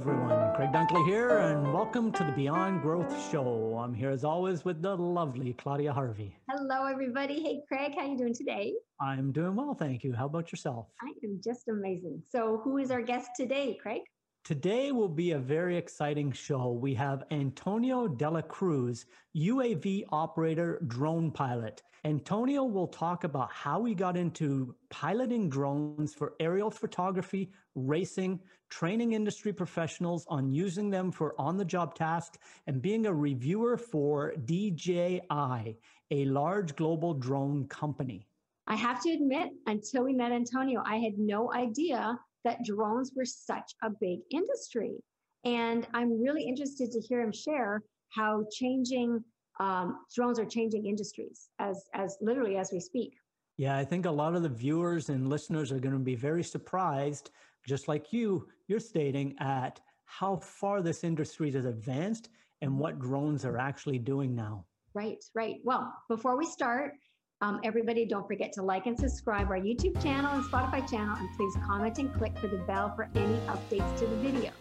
everyone, Craig Dunkley here, and welcome to the Beyond Growth Show. I'm here as always with the lovely Claudia Harvey. Hello everybody. Hey Craig, how are you doing today? I'm doing well, thank you. How about yourself? I am just amazing. So who is our guest today, Craig? Today will be a very exciting show. We have Antonio De La Cruz, UAV operator, drone pilot. Antonio will talk about how he got into piloting drones for aerial photography, racing, training industry professionals on using them for on-the-job tasks, and being a reviewer for DJI, a large global drone company. I have to admit, until we met Antonio, I had no idea that drones were such a big industry. And I'm really interested to hear him share how changing drones are changing industries as literally as we speak. Yeah, I think a lot of the viewers and listeners are going to be very surprised, just like you're stating, at how far this industry has advanced and what drones are actually doing now. Right. Well, before we start, everybody, don't forget to like and subscribe our YouTube channel and Spotify channel, and please comment and click for the bell for any updates to the videos.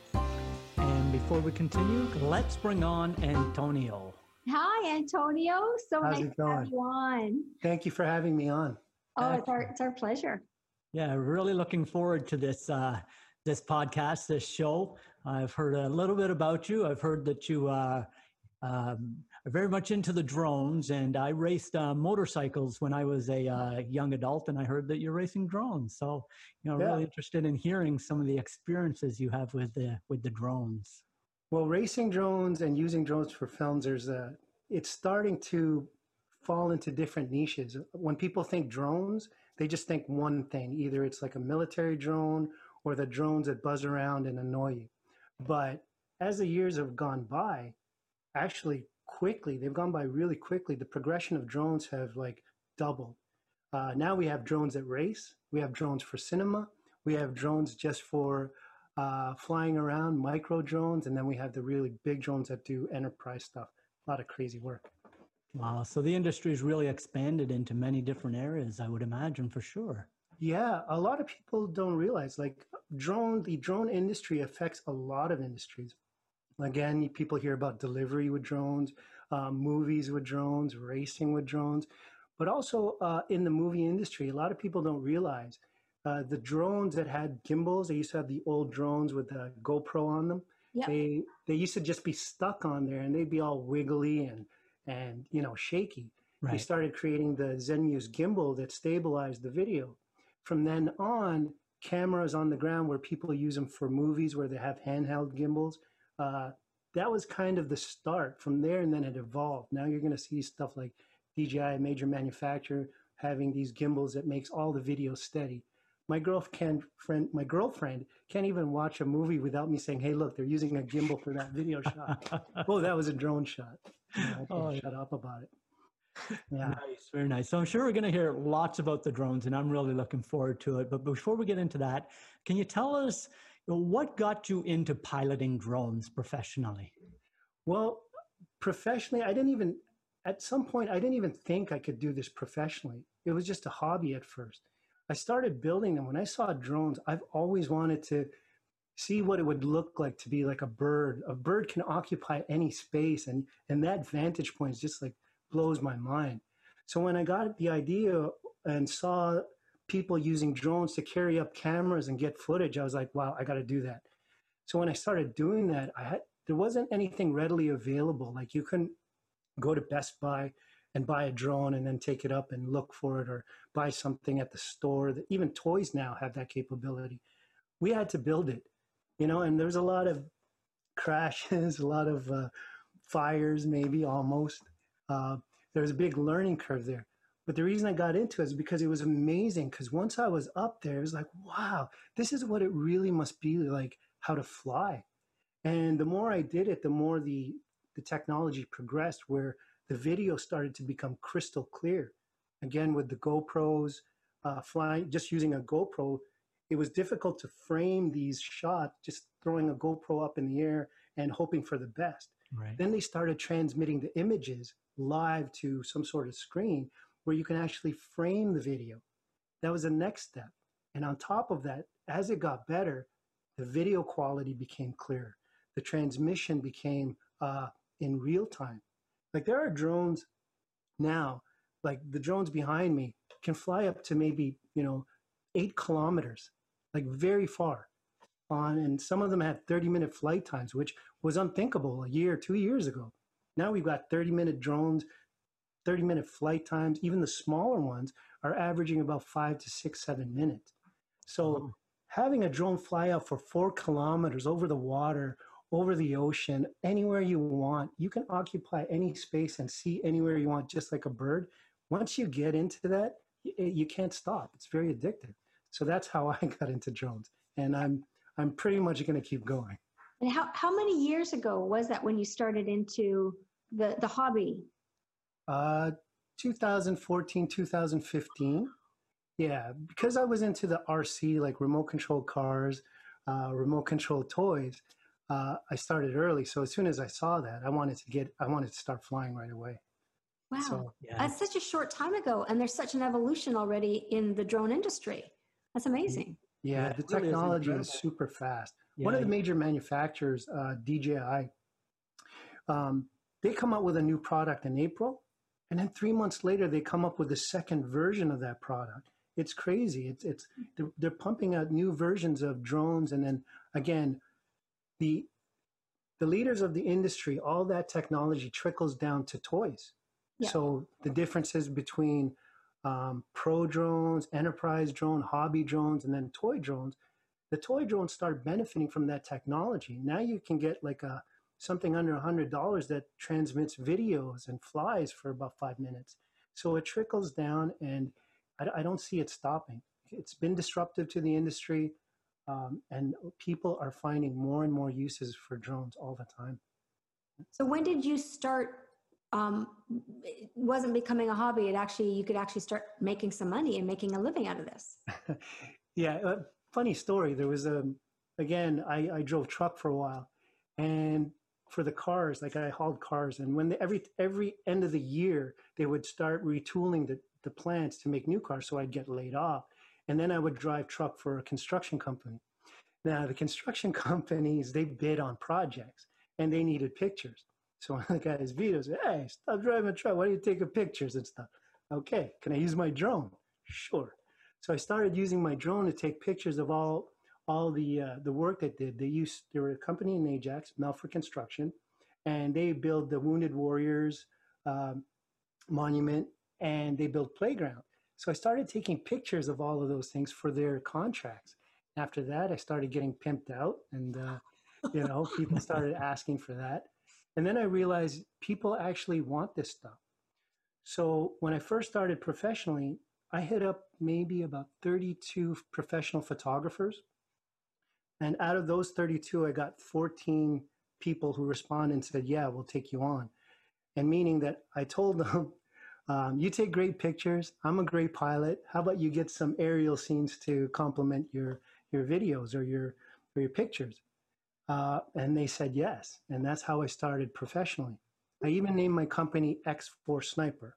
And before we continue, let's bring on Antonio. Hi, Antonio. How's it going? Nice to have you on. Thank you for having me on. Oh, it's our pleasure. Yeah, really looking forward to this podcast, this show. I've heard a little bit about you. I've heard that you are very much into the drones, and I raced motorcycles when I was a young adult, and I heard that you're racing drones. So, really interested in hearing some of the experiences you have with the drones. Well, racing drones and using drones for films, it's starting to fall into different niches. When people think drones, they just think one thing. Either it's like a military drone or the drones that buzz around and annoy you. But as the years have gone by, they've gone by really quickly. The progression of drones have doubled. Now we have drones that race. We have drones for cinema. We have drones just for flying around, micro drones, and then we have the really big drones that do enterprise stuff. A lot of crazy work. Wow. So the industry's really expanded into many different areas, I would imagine, for sure. Yeah. A lot of people don't realize the drone industry affects a lot of industries. Again, people hear about delivery with drones, movies with drones, racing with drones, but also in the movie industry, a lot of people don't realize the drones that had gimbals. They used to have the old drones with the GoPro on them. Yep. They used to just be stuck on there, and they'd be all wiggly and shaky. Right. They started creating the Zenmuse gimbal that stabilized the video. From then on, cameras on the ground where people use them for movies where they have handheld gimbals. That was kind of the start from there, and then it evolved. Now you're going to see stuff like DJI, major manufacturer, having these gimbals that makes all the video steady. My girlfriend can't even watch a movie without me saying, hey, look, they're using a gimbal for that video shot. Oh, that was a drone shot. Shut up about it. Yeah. Nice, very nice. So I'm sure we're going to hear lots about the drones, and I'm really looking forward to it. But before we get into that, can you tell us, what got you into piloting drones professionally? Well, professionally, at some point, I didn't even think I could do this professionally. It was just a hobby at first. I started building them. When I saw drones, I've always wanted to see what it would look like to be like a bird. A bird can occupy any space, and that vantage point is just blows my mind. So when I got the idea and saw people using drones to carry up cameras and get footage, I was like, wow, I got to do that. So when I started doing that, there wasn't anything readily available. You couldn't go to Best Buy and buy a drone and then take it up and look for it, or buy something at the store. Even toys now have that capability. We had to build it, and there's a lot of crashes, a lot of fires, maybe almost. There's a big learning curve there. But the reason I got into it is because it was amazing. Because once I was up there, it was like, wow, this is what it really must be like, how to fly. And the more I did it, the more the technology progressed, where the video started to become crystal clear. Again, with the GoPros, flying, just using a GoPro, it was difficult to frame these shots, just throwing a GoPro up in the air and hoping for the best. Right. Then they started transmitting the images live to some sort of screen, where you can actually frame the video. That was the next step. And on top of that, as it got better, The video quality became clearer. The transmission became in real time. Like, there are drones now, like the drones behind me can fly up to maybe, 8 kilometers, like very far on. And some of them have 30-minute flight times, which was unthinkable a year, 2 years ago. Now we've got 30-minute drones, 30-minute flight times. Even the smaller ones are averaging about 5 to 6, 7 minutes. So having a drone fly out for 4 kilometers over the water, over the ocean, anywhere you want, you can occupy any space and see anywhere you want, just like a bird. Once you get into that, you can't stop. It's very addictive. So that's how I got into drones, and I'm pretty much going to keep going. And how many years ago was that when you started into the hobby? 2014, 2015. Yeah, because I was into the RC, like remote control cars, remote control toys. I started early, so as soon as I saw that, I wanted to start flying right away. Wow, so, That's such a short time ago, and there's such an evolution already in the drone industry. That's amazing. Yeah, the technology is super fast. Yeah. One of the major manufacturers, DJI, they come out with a new product in April, and then 3 months later, they come up with the second version of that product. It's crazy. They're pumping out new versions of drones, and then again, the leaders of the industry, all that technology trickles down to toys. Yeah. So the differences between pro drones, enterprise drone, hobby drones, and then toy drones, the toy drones start benefiting from that technology. Now you can get like something under $100 that transmits videos and flies for about 5 minutes. So it trickles down, and I don't see it stopping. It's been disruptive to the industry. And people are finding more and more uses for drones all the time. So when did you start, it wasn't becoming a hobby, you could actually start making some money and making a living out of this? Yeah, funny story. There was, I drove truck for a while, and for the cars, like I hauled cars, and when every end of the year, they would start retooling the plants to make new cars, so I'd get laid off. And then I would drive truck for a construction company. Now, the construction companies, they bid on projects, and they needed pictures. So one of the guys, Vito, said, "Hey, stop driving a truck. Why don't you take pictures and stuff?" "Okay, can I use my drone?" "Sure." So I started using my drone to take pictures of all the work they did. They were a company in Ajax, Melford Construction, and they built the Wounded Warriors monument, and they built playground. So I started taking pictures of all of those things for their contracts. After that, I started getting pimped out, and people started asking for that. And then I realized people actually want this stuff. So when I first started professionally, I hit up maybe about 32 professional photographers. And out of those 32, I got 14 people who responded and said, "Yeah, we'll take you on." And meaning that I told them, "You take great pictures. I'm a great pilot. How about you get some aerial scenes to complement your videos or your pictures?" And they said yes. And that's how I started professionally. I even named my company X4 Sniper.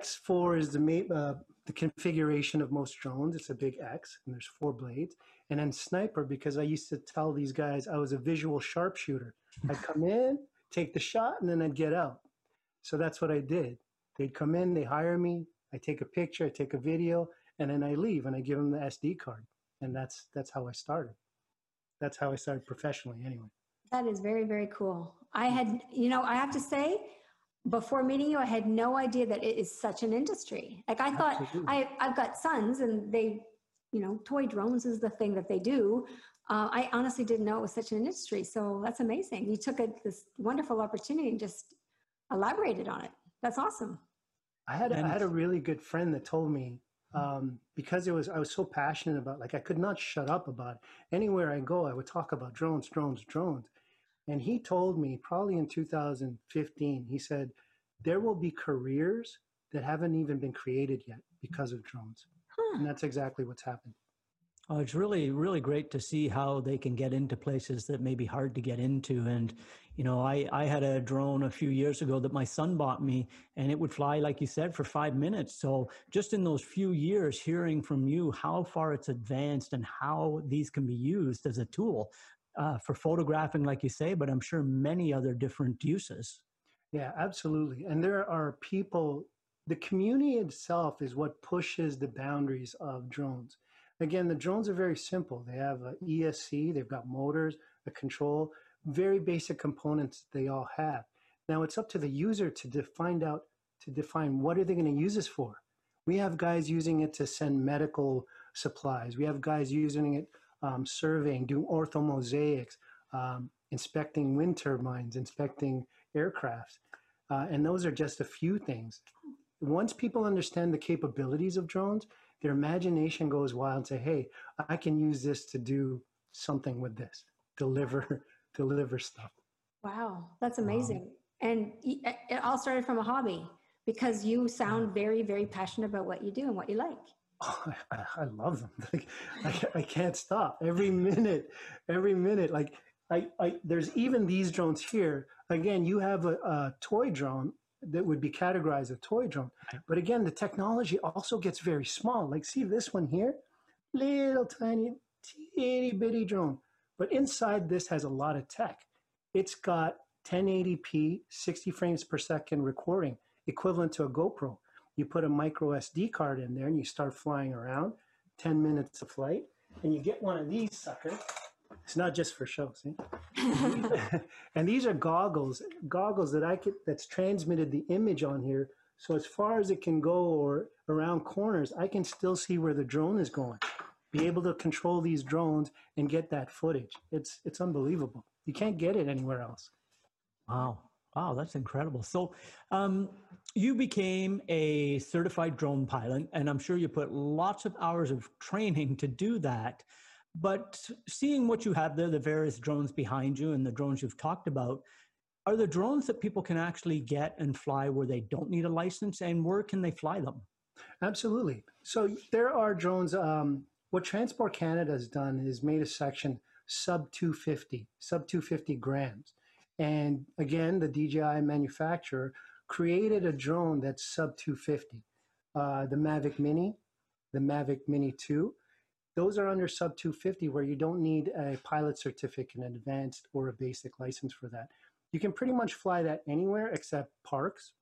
X4 is the configuration of most drones. It's a big X, and there's 4 blades. And then Sniper, because I used to tell these guys I was a visual sharpshooter. I'd come in, take the shot, and then I'd get out. So that's what I did. They'd come in, they hire me, I take a picture, I take a video, and then I leave and I give them the SD card. And that's how I started. That's how I started professionally anyway. That is very, very cool. I have to say, before meeting you, I had no idea that it is such an industry. Like I thought, I've got sons and they, toy drones is the thing that they do. I honestly didn't know it was such an industry. So that's amazing. You took this wonderful opportunity and just elaborated on it. That's awesome. I had a really good friend that told me because I was so passionate about, I could not shut up about it. Anywhere I go, I would talk about drones. And he told me probably in 2015, he said, "There will be careers that haven't even been created yet because of drones." Huh. And that's exactly what's happened. Oh, it's really, really great to see how they can get into places that may be hard to get into. And, you know, I had a drone a few years ago that my son bought me, and it would fly, like you said, for 5 minutes. So just in those few years, hearing from you how far it's advanced and how these can be used as a tool for photographing, like you say, but I'm sure many other different uses. Yeah, absolutely. And there are people, the community itself is what pushes the boundaries of drones. Again, the drones are very simple. They have an ESC, they've got motors, a control, very basic components they all have. Now it's up to the user to define what are they going to use this for. We have guys using it to send medical supplies. We have guys using it surveying, doing orthomosaics, inspecting wind turbines, inspecting aircrafts. And those are just a few things. Once people understand the capabilities of drones, their imagination goes wild and say, hey, I can use this to do something with this, deliver stuff. Wow, that's amazing. And it all started from a hobby because you sound very, very passionate about what you do and what you like. Oh, I love them. Like, I can't stop. Every minute. Like there's even these drones here. Again, you have a toy drone that would be categorized as a toy drone. But again, the technology also gets very small. Like, see this one here? Little tiny, itty bitty drone. But inside this has a lot of tech. It's got 1080p, 60 frames per second recording, equivalent to a GoPro. You put a micro SD card in there and you start flying around, 10 minutes of flight, and you get one of these suckers. It's not just for show, see? And these are goggles that's transmitted the image on here. So as far as it can go or around corners, I can still see where the drone is going. Be able to control these drones and get that footage. It's unbelievable. You can't get it anywhere else. Wow, that's incredible. So you became a certified drone pilot, and I'm sure you put lots of hours of training to do that. But seeing what you have there, the various drones behind you and the drones you've talked about, are there drones that people can actually get and fly where they don't need a license, and where can they fly them? Absolutely. So there are drones. What Transport Canada has done is made a section sub 250 grams. And again, the DJI manufacturer created a drone that's sub 250. The Mavic Mini, the Mavic Mini 2. Those are under sub 250 where you don't need a pilot certificate, an advanced or a basic license for that. You can pretty much fly that anywhere except parks.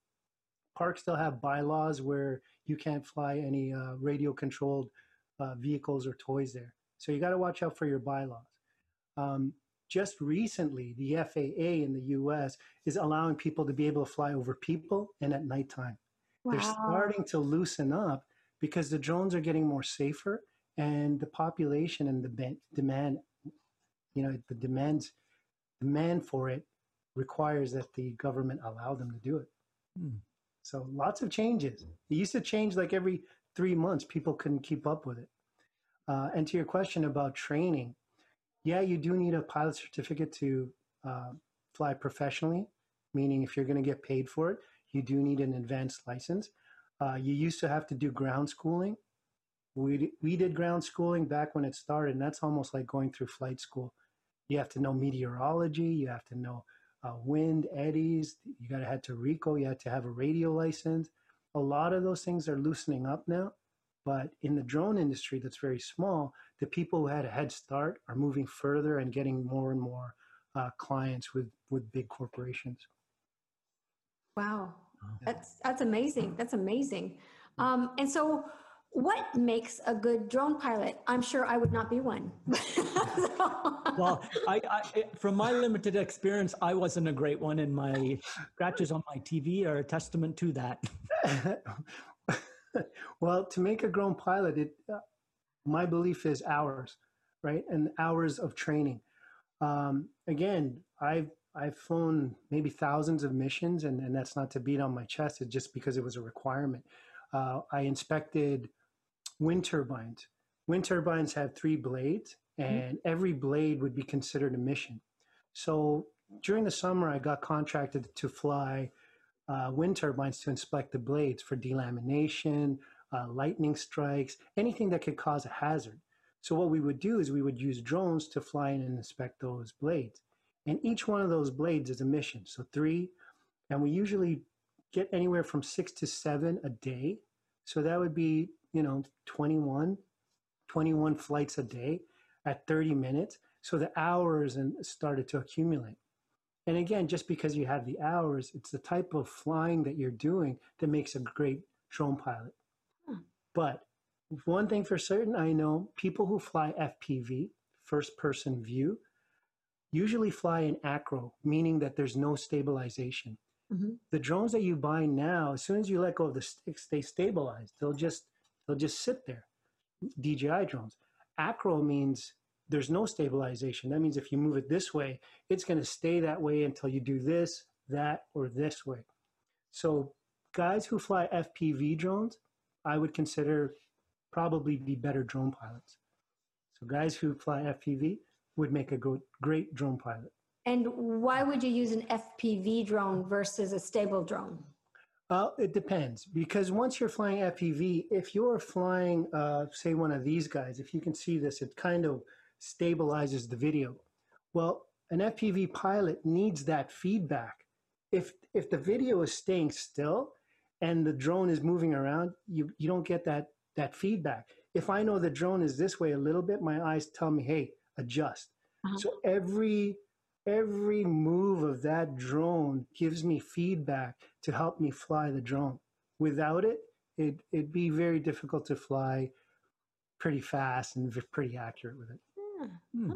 Parks still have bylaws where you can't fly any radio-controlled vehicles or toys there. So you got to watch out for your bylaws. Just recently, the FAA in the U.S. is allowing people to be able to fly over people and at nighttime. Wow. They're starting to loosen up because the drones are getting more safer. And the population and the demand, you know, the demand for it requires that the government allow them to do it. So lots of changes. It used to change like every 3 months. People couldn't keep up with it. And to your question about training, yeah, you do need a pilot certificate to fly professionally, meaning if you're going to get paid for it, you do need an advanced license. You used to have to do ground schooling. We did ground schooling back when it started, and that's almost like going through flight school. You have to know meteorology. You have to know wind, eddies. You got to head to RICO. You had to have a radio license. A lot of those things are loosening up now. But in the drone industry that's very small, the people who had a head start are moving further and getting more and more clients with big corporations. Wow. That's amazing. That's amazing. And so... what makes a good drone pilot? I'm sure I would not be one. Well, I, from my limited experience, I wasn't a great one, and my scratches on my TV are a testament to that. Well, to make a drone pilot, my belief is hours, right? And hours of training. Again, I've flown maybe thousands of missions, and that's not to beat on my chest. It's just because it was a requirement. I inspected wind turbines. Wind turbines have 3 blades, and every blade would be considered a mission. So during the summer, I got contracted to fly wind turbines to inspect the blades for delamination, lightning strikes, anything that could cause a hazard. So what we would do is we would use drones to fly in and inspect those blades. And each one of those blades is a mission. So 3, and we usually get anywhere from 6 to 7 a day. So that would be, 21 flights a day at 30 minutes. So the hours and started to accumulate. And again, just because you have the hours, it's the type of flying that you're doing that makes a great drone pilot. Hmm. But one thing for certain, I know people who fly FPV, first person view, usually fly in acro, meaning that there's no stabilization. Mm-hmm. The drones that you buy now, as soon as you let go of the sticks, they stabilize. They'll just sit there. DJI drones. Acro means there's no stabilization. That means if you move it this way, it's going to stay that way until you do this, that, or this way. So guys who fly FPV drones, I would consider probably be better drone pilots. So guys who fly FPV would make a great drone pilot. And why would you use an FPV drone versus a stable drone? It depends, because once you're flying FPV, if you're flying, say, one of these guys, if you can see this, it kind of stabilizes the video. Well, an FPV pilot needs that feedback. If the video is staying still and the drone is moving around, you don't get that feedback. If I know the drone is this way a little bit, my eyes tell me, hey, adjust. Uh-huh. So every move of that drone gives me feedback to help me fly the drone. Without it, it'd be very difficult to fly pretty fast and pretty accurate with it. Yeah. Hmm.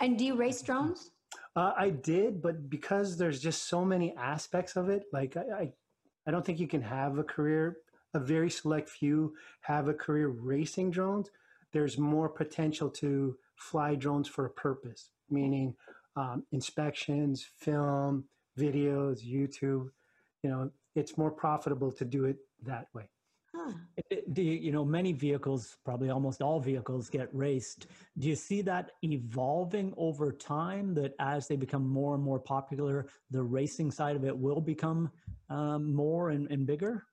And do you race drones? I did, but because there's just so many aspects of it, like I don't think you can have a career. A very select few have a career racing drones. There's more potential to fly drones for a purpose, meaning inspections, film, videos, YouTube. It's more profitable to do it that way. Huh. Many vehicles, probably almost all vehicles, get raced. Do you see that evolving over time, that as they become more and more popular, the racing side of it will become more and bigger?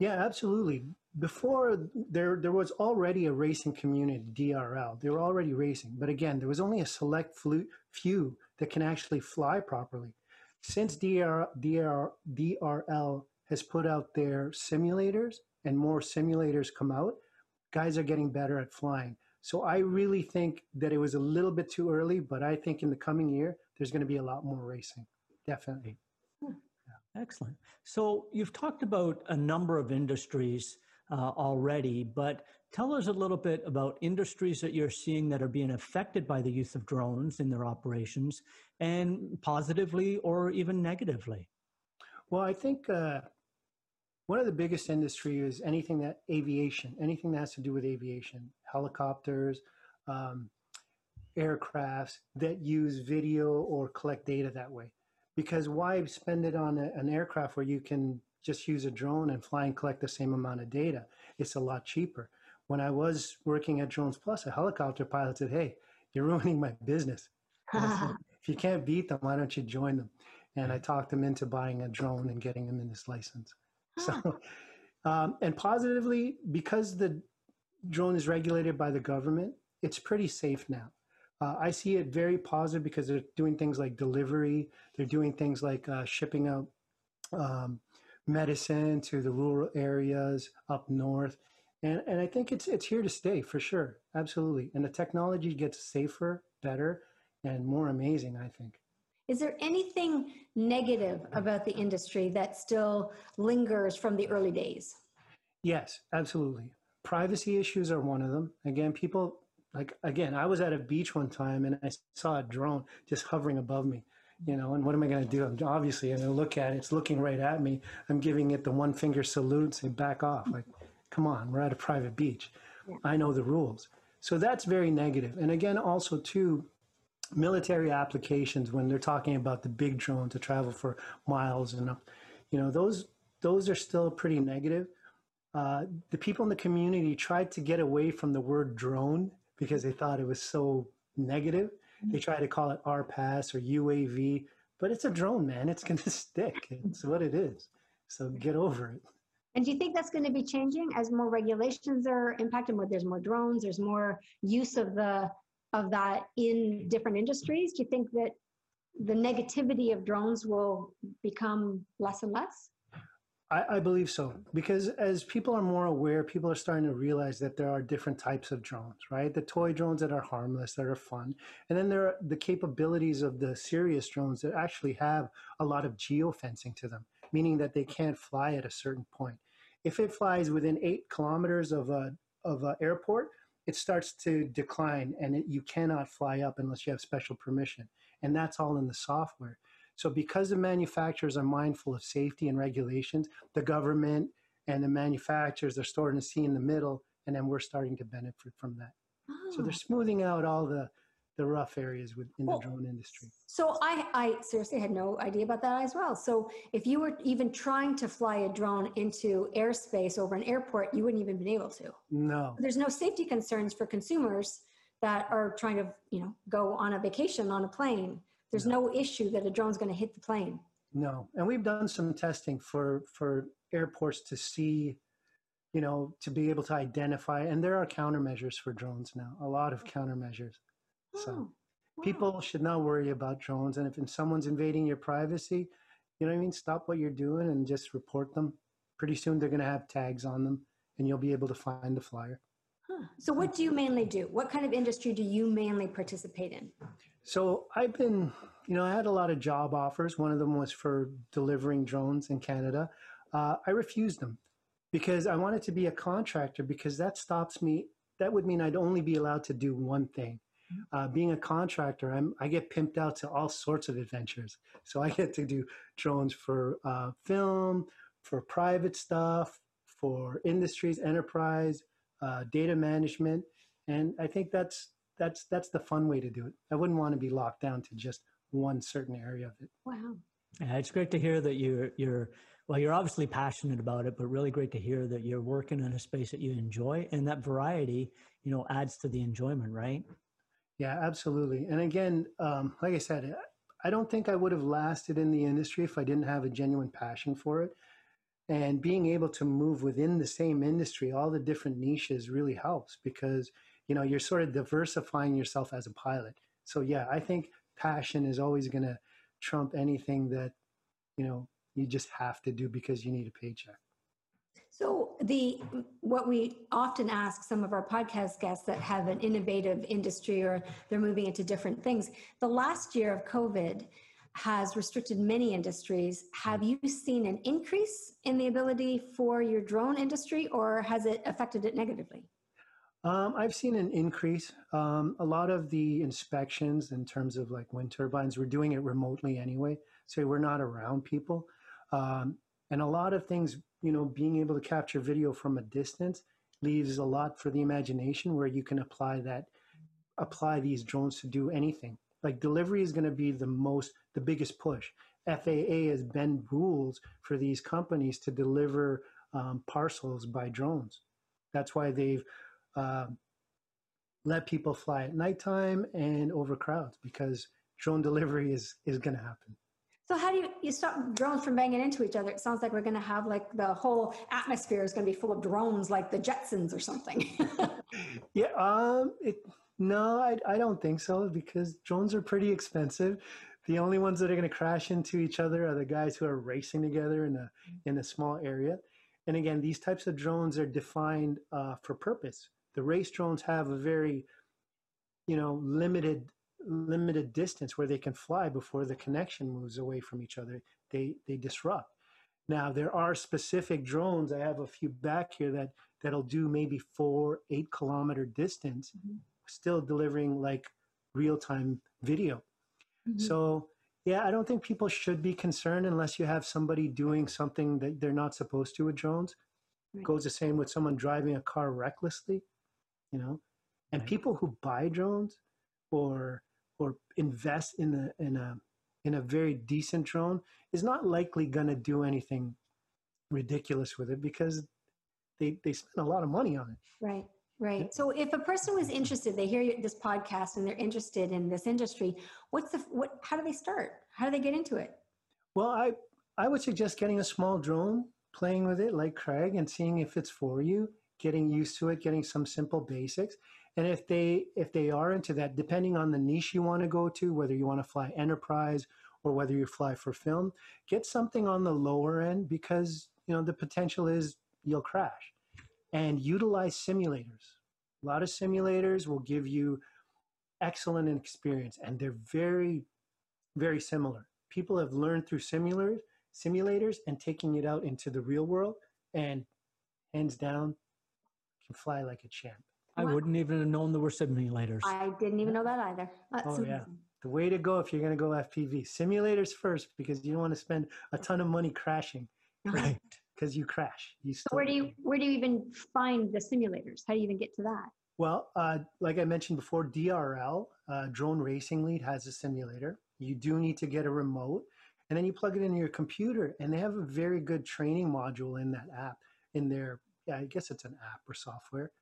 Yeah, absolutely. Before, there was already a racing community, DRL. They were already racing. But again, there was only a select few that can actually fly properly. Since DRL has put out their simulators and more simulators come out, guys are getting better at flying. So I really think that it was a little bit too early, but I think in the coming year, there's going to be a lot more racing. Definitely. Hmm. Yeah. Excellent. So you've talked about a number of industries already, but tell us a little bit about industries that you're seeing that are being affected by the use of drones in their operations, and positively or even negatively. Well, I think one of the biggest industries is anything that has to do with aviation, helicopters, aircrafts that use video or collect data that way. Because why spend it on an aircraft where you can just use a drone and fly and collect the same amount of data? It's a lot cheaper. When I was working at Drones Plus, a helicopter pilot said, hey, you're ruining my business. Said, if you can't beat them, why don't you join them? And I talked them into buying a drone and getting them in this license. So, and positively, because the drone is regulated by the government, it's pretty safe now. I see it very positive because they're doing things like delivery. They're doing things like shipping out medicine to the rural areas up north. And I think it's here to stay for sure. Absolutely. And the technology gets safer, better, and more amazing, I think. Is there anything negative about the industry that still lingers from the early days? Yes, absolutely. Privacy issues are one of them. Again, people... I was at a beach one time and I saw a drone just hovering above me, and what am I going to do? I'm obviously going to look at it. It's looking right at me. I'm giving it the one finger salute, say back off. Like, come on, we're at a private beach. I know the rules. So that's very negative. And again, also too, military applications when they're talking about the big drone to travel for miles and up, those are still pretty negative. The people in the community tried to get away from the word drone because they thought it was so negative. They try to call it RPAS or UAV, but it's a drone, man. It's going to stick. It's what it is. So get over it. And do you think that's going to be changing as more regulations are impacted, more, there's more drones, there's more use of the of that in different industries? Do you think that the negativity of drones will become less and less? I believe so, because as people are more aware, people are starting to realize that there are different types of drones, right? The toy drones that are harmless, that are fun. And then there are the capabilities of the serious drones that actually have a lot of geofencing to them, meaning that they can't fly at a certain point. If it flies within 8 kilometers of a airport, it starts to decline and you cannot fly up unless you have special permission. And that's all in the software. So because the manufacturers are mindful of safety and regulations, the government and the manufacturers are starting to see in the middle, and then we're starting to benefit from that. Oh. So they're smoothing out all the rough areas within the drone industry. So I seriously had no idea about that as well. So if you were even trying to fly a drone into airspace over an airport, you wouldn't even been able to. No. There's no safety concerns for consumers that are trying to, go on a vacation on a plane. There's no issue that a drone's going to hit the plane. No. And we've done some testing for airports to see, to be able to identify. And there are countermeasures for drones now, a lot of countermeasures. Oh, so people should not worry about drones. And if someone's invading your privacy, stop what you're doing and just report them. Pretty soon they're going to have tags on them and you'll be able to find the flyer. So what do you mainly do? What kind of industry do you mainly participate in? So I've been, I had a lot of job offers. One of them was for delivering drones in Canada. I refused them because I wanted to be a contractor, because that stops me. That would mean I'd only be allowed to do one thing. Being a contractor, I get pimped out to all sorts of adventures. So I get to do drones for film, for private stuff, for industries, enterprise, data management, and I think that's the fun way to do it. I wouldn't want to be locked down to just one certain area of it. Wow. Yeah, it's great to hear that you're obviously passionate about it, but really great to hear that you're working in a space that you enjoy, and that variety, adds to the enjoyment, right? Yeah, absolutely. And again, like I said, I don't think I would have lasted in the industry if I didn't have a genuine passion for it. And being able to move within the same industry, all the different niches, really helps because, you're sort of diversifying yourself as a pilot. So yeah, I think passion is always going to trump anything that, you just have to do because you need a paycheck. So what we often ask some of our podcast guests that have an innovative industry or they're moving into different things, the last year of COVID has restricted many industries. Have you seen an increase in the ability for your drone industry, or has it affected it negatively? I've seen an increase. A lot of the inspections in terms of like wind turbines, we're doing it remotely anyway, so we're not around people. And a lot of things, being able to capture video from a distance leaves a lot for the imagination where you can apply these drones to do anything. Like delivery is going to be the biggest push. FAA has bent rules for these companies to deliver parcels by drones. That's why they've let people fly at nighttime and over crowds, because drone delivery is going to happen. So how do you stop drones from banging into each other? It sounds like we're going to have like the whole atmosphere is going to be full of drones, like the Jetsons or something. Yeah. No, I don't think so, because drones are pretty expensive. The only ones that are going to crash into each other are the guys who are racing together in a small area. And again, these types of drones are defined for purpose. The race drones have a very, limited distance where they can fly before the connection moves away from each other. They disrupt. Now, there are specific drones. I have a few back here that'll do maybe 4-8 kilometer distance. Mm-hmm. Still delivering like real-time video. Mm-hmm. So yeah, I don't think people should be concerned unless you have somebody doing something that they're not supposed to with drones. Right. Goes the same with someone driving a car recklessly, and right. People who buy drones or invest in a very decent drone is not likely going to do anything ridiculous with it because they spend a lot of money on it. Right. Right. So if a person was interested, they hear this podcast and they're interested in this industry, how do they start? How do they get into it? Well, I would suggest getting a small drone playing with it like Craig and seeing if it's for you, getting used to it, getting some simple basics. And if they are into that, depending on the niche you want to go to, whether you want to fly enterprise or whether you fly for film, get something on the lower end because, you know, the potential is you'll crash. And utilize simulators. A lot of simulators will give you excellent experience, and they're very, very similar. People have learned through simulators and taking it out into the real world, and hands down, can fly like a champ. I wouldn't even have known there were simulators. I didn't even know that either. That's amazing. The way to go if you're going to go FPV. Simulators first, because you don't want to spend a ton of money crashing. Right. Because you crash. So where do you even find the simulators? How do you even get to that? Well, like I mentioned before, DRL, Drone Racing Lead, has a simulator. You do need to get a remote, and then you plug it into your computer, and they have a very good training module in that app, in their, I guess it's an app or software.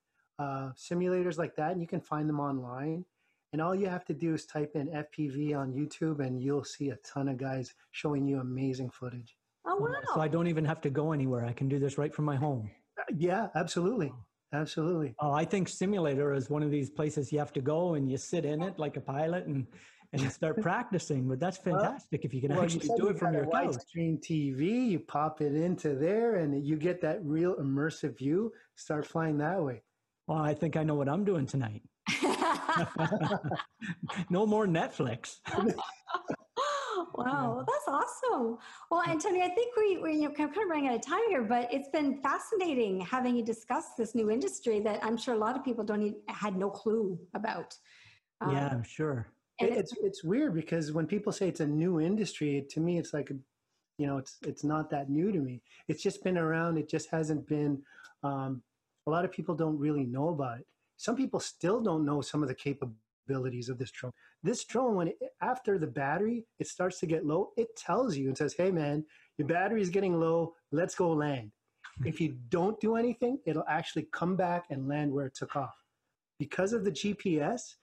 Simulators like that, and you can find them online. And all you have to do is type in FPV on YouTube, and you'll see a ton of guys showing you amazing footage. Oh, wow. So I don't even have to go anywhere. I can do this right from my home. Yeah, absolutely. Absolutely. Oh, I think simulator is one of these places you have to go and you sit in it like a pilot and start practicing. But that's fantastic if you can actually do it from your couch. Widescreen TV, you pop it into there and you get that real immersive view. Start flying that way. Well, I think I know what I'm doing tonight. No more Netflix. Wow, that's awesome. Well, Antonio, I think we're kind of running out of time here, but it's been fascinating having you discuss this new industry that I'm sure a lot of people had no clue about. Yeah, I'm sure. And it's weird because when people say it's a new industry, to me, it's like, you know, it's not that new to me. It's just been around. It just hasn't been, a lot of people don't really know about it. Some people still don't know some of the capabilities of this drone. This drone, after the battery, it starts to get low, it tells you and says, hey man, your battery is getting low, let's go land. If you don't do anything, it'll actually come back and land where it took off. Because of the GPS,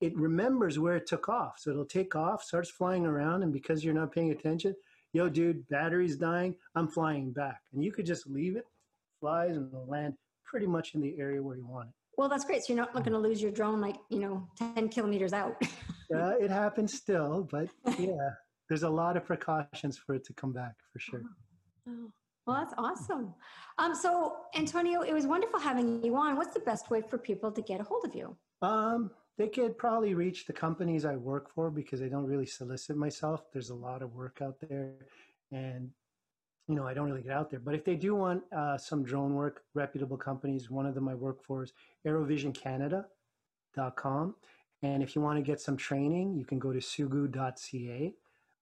it remembers where it took off. So it'll take off, starts flying around, and because you're not paying attention, yo dude, battery's dying, I'm flying back. And you could just leave it, flies, and it'll land pretty much in the area where you want it. Well, that's great. So you're not looking to lose your drone, 10 kilometers out. It happens still, but yeah, there's a lot of precautions for it to come back for sure. Oh, well, that's awesome. So Antonio, it was wonderful having you on. What's the best way for people to get a hold of you? They could probably reach the companies I work for because I don't really solicit myself. There's a lot of work out there and I don't really get out there. But if they do want some drone work, reputable companies, one of them I work for is AerovisionCanada.com. And if you want to get some training, you can go to sugu.ca,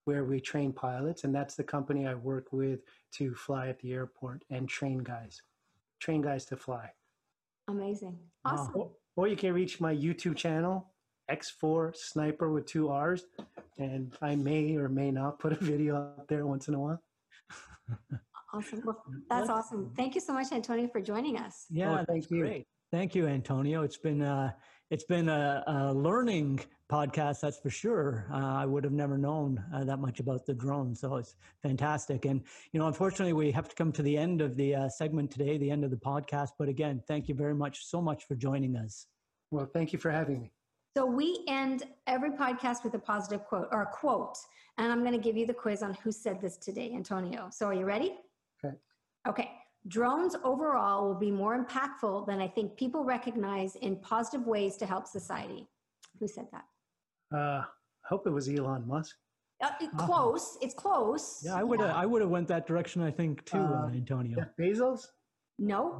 where we train pilots. And that's the company I work with to fly at the airport and train guys to fly. Amazing. Awesome. Or you can reach my YouTube channel, X4 Sniper with 2 R's. And I may or may not put a video out there once in a while. Awesome. Well, that's awesome. Thank you so much, Antonio, for joining us. Yeah, thank you. Great. Thank you, Antonio. It's been a learning podcast, that's for sure. I would have never known that much about the drone, so it's fantastic. And unfortunately, we have to come to the end of the segment today, the end of the podcast. But again, thank you very much, so much for joining us. Well, thank you for having me. So we end every podcast with a positive quote or a quote. And I'm going to give you the quiz on who said this today, Antonio. So are you ready? Okay. Drones overall will be more impactful than I think people recognize in positive ways to help society. Who said that? I hope it was Elon Musk. Close. It's close. Yeah, I would have went that direction, I think, too, Antonio. Jeff Bezos? No.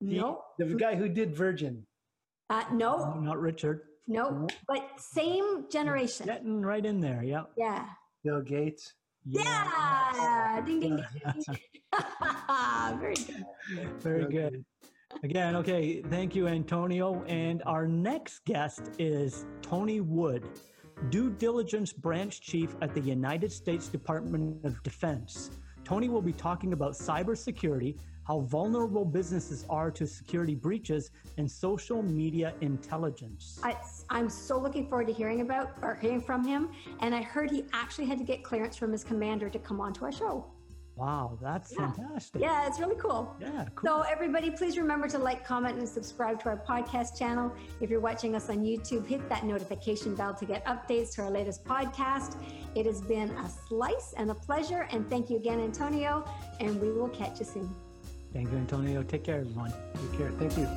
The guy who did Virgin. No. Not Richard. No, but same generation. Getting right in there, yeah. Yeah. Bill Gates. Yeah. Ding, ding, ding. Very good. Very good. Again, okay, thank you, Antonio. And our next guest is Tony Wood, Due Diligence Branch Chief at the United States Department of Defense. Tony will be talking about cybersecurity, how vulnerable businesses are to security breaches, and social media intelligence. I'm so looking forward to hearing from him. And I heard he actually had to get clearance from his commander to come onto our show. Wow, that's fantastic. Yeah, it's really cool. Yeah, cool. So everybody, please remember to like, comment, and subscribe to our podcast channel. If you're watching us on YouTube, hit that notification bell to get updates to our latest podcast. It has been a slice and a pleasure. And thank you again, Antonio. And we will catch you soon. Thank you, Antonio. Take care, everyone. Take care. Thank you.